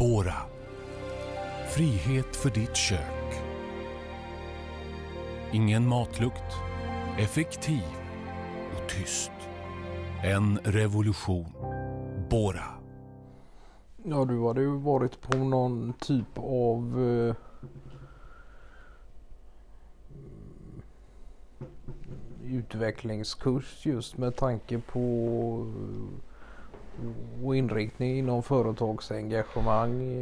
Bora. Frihet för ditt kök. Ingen matlukt. Effektiv och tyst. En revolution. Bora. Ja, du hade ju varit på någon typ av... utvecklingskurs just med tanke på och inriktning inom företagsengagemang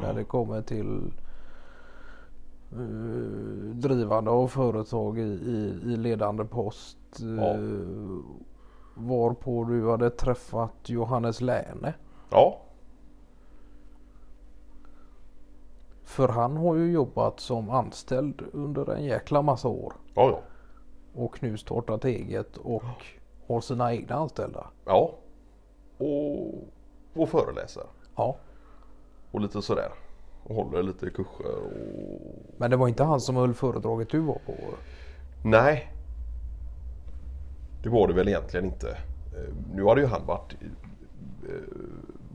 när det kommer till drivande av företag i ledande post. Ja. Varpå du hade träffat Johannes Läne. Ja. För han har ju jobbat som anställd under en jäkla massa år. Ja, ja. Och nu startat eget och har sina egna anställda. Ja. Och föreläser. Ja. Och lite sådär. Och håller lite kurser. Och... Men det var inte han som höll föredraget du var på? Nej. Det var det väl egentligen inte. Nu hade ju han varit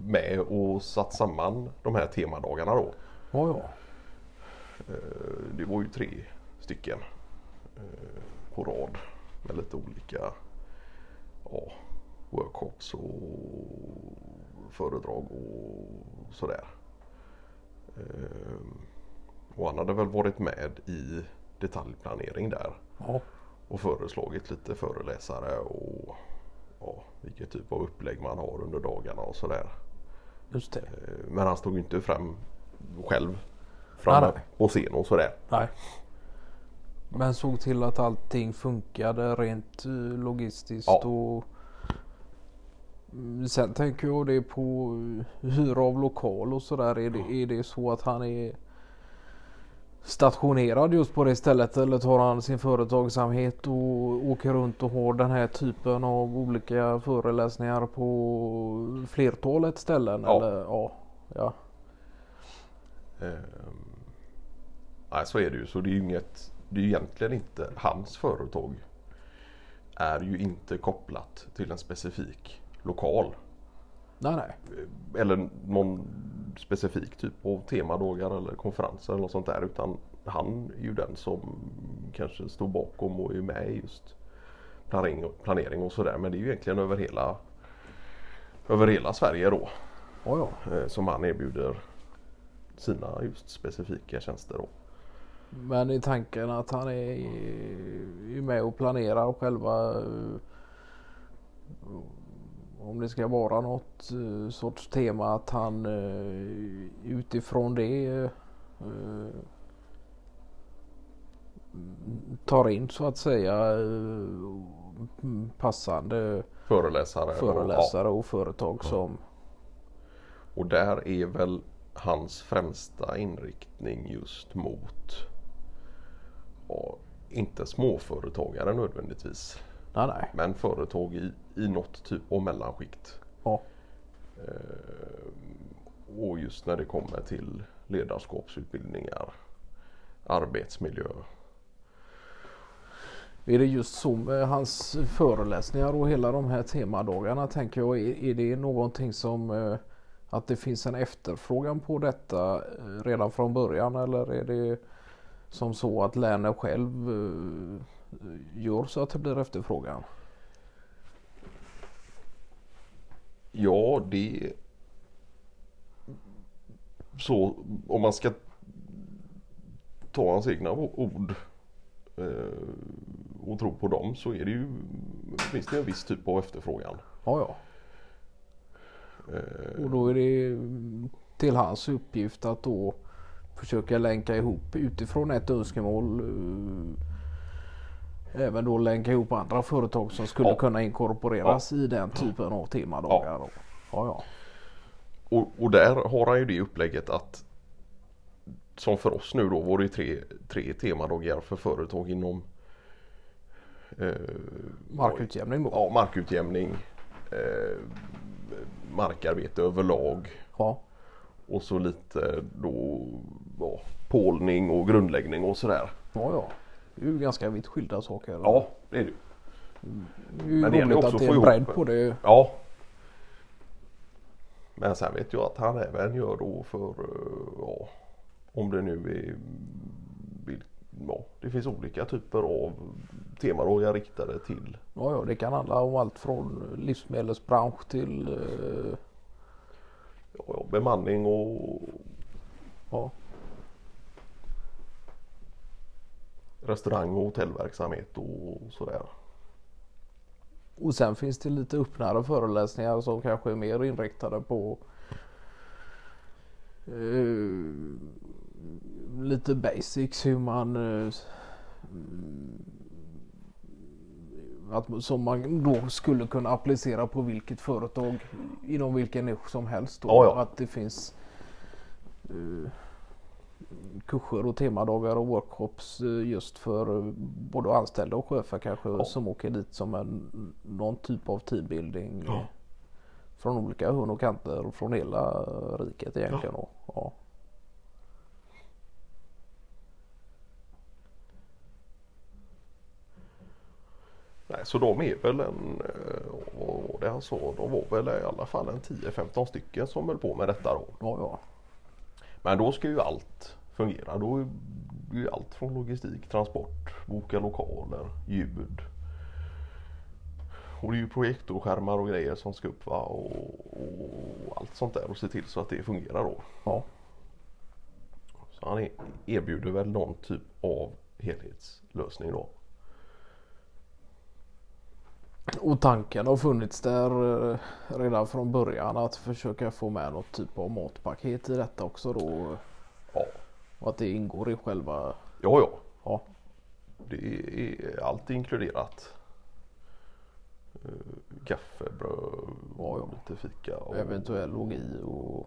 med och satt samman de här temadagarna då. Ja, ja. Det var ju 3 stycken på rad med lite olika workshops och föredrag och sådär. Och han hade väl varit med i detaljplanering där. Ja. Och föreslagit lite föreläsare och vilket typ av upplägg man har under dagarna och sådär. Just det. Men han stod inte själv framme på scen och sådär. Nej. Men såg till att allting funkade rent logistiskt. Ja. Och sen tänker jag det på hyra av lokal och sådär. Är det så att han är stationerad just på det stället eller tar han sin företagsamhet och åker runt och har den här typen av olika föreläsningar på flertalet ställen? Ja. Eller? Ja. Nej, så är det ju. Så det är ju inget... Det är egentligen inte, hans företag är ju inte kopplat till en specifik lokal. Nej. Eller någon specifik typ av temadagar eller konferenser eller något sånt där, utan han är ju den som kanske står bakom och är med i just planering och sådär, men det är ju egentligen över hela Sverige då. Oh ja. Som han erbjuder sina just specifika tjänster då. Men i tanken att han är med och planerar själva, om det ska vara något sorts tema, att han utifrån det tar in så att säga passande föreläsare och företag som... Och där är väl hans främsta inriktning just mot... inte småföretagare nödvändigtvis. Nej. Men företag i något typ av mellanskikt. Ja. Och just när det kommer till ledarskapsutbildningar, arbetsmiljö. Är det just så med hans föreläsningar och hela de här temadagarna, tänker jag, är det någonting som... att det finns en efterfrågan på detta redan från början, eller är det som så att Läne själv gör så att det blir efterfrågan? Ja, det... Så om man ska ta hans egna ord och tro på dem, så är det ju, finns det en viss typ av efterfrågan. Ja. Och då är det till hans uppgift att då försöka länka ihop utifrån ett önskemål, även då länka ihop andra företag som skulle kunna inkorporeras i den typen av temadagar. Ja. Och där har han ju det upplägget att, som för oss nu då, var det 3 temadagar för företag inom markutjämning då. Ja, markutjämning, markarbete överlag. Ja. Och så lite då pålning och grundläggning och sådär. Ja. Det är ju ganska vitt skilda saker. Eller? Ja, det är det. Det är ju roligt att det är en bredd på det. Ja. Men sen vet jag att han även gör då för, ja, om det nu är, ja, det finns olika typer av teman och jag riktar det till. Ja, ja, det kan handla om allt från livsmedelsbransch till ja, bemanning och ja, restaurang- och hotellverksamhet och sådär. Och sen finns det lite öppnare föreläsningar som kanske är mer inriktade på lite basics, hur man, att, som man då skulle kunna applicera på vilket företag inom vilken nisch som helst. Då, ja. Att det finns kurser och temadagar och workshops just för både anställda och chefer kanske, ja, som åker dit som en, någon typ av teambuilding, ja, från olika hörn och kanter och från hela riket egentligen. Ja. Ja. Nej, så de är väl en, och det han sa, de var väl i alla fall en 10-15 stycken som höll på med detta då. Ja, ja. Men då ska ju allt fungera. Då är ju allt från logistik, transport, boka lokaler, ljud. Och det är ju projektorskärmar och grejer som ska upp, va? Och allt sånt där och se till så att det fungerar då. Ja. Så han erbjuder väl någon typ av helhetslösning då. Och tanken har funnits där redan från början att försöka få med något typ av matpaket i detta också då. Ja. Och att det ingår i själva... Ja, ja. Ja. Det är allt inkluderat. Kaffe, bröd, ja, ja, lite fika. Och... eventuell logi och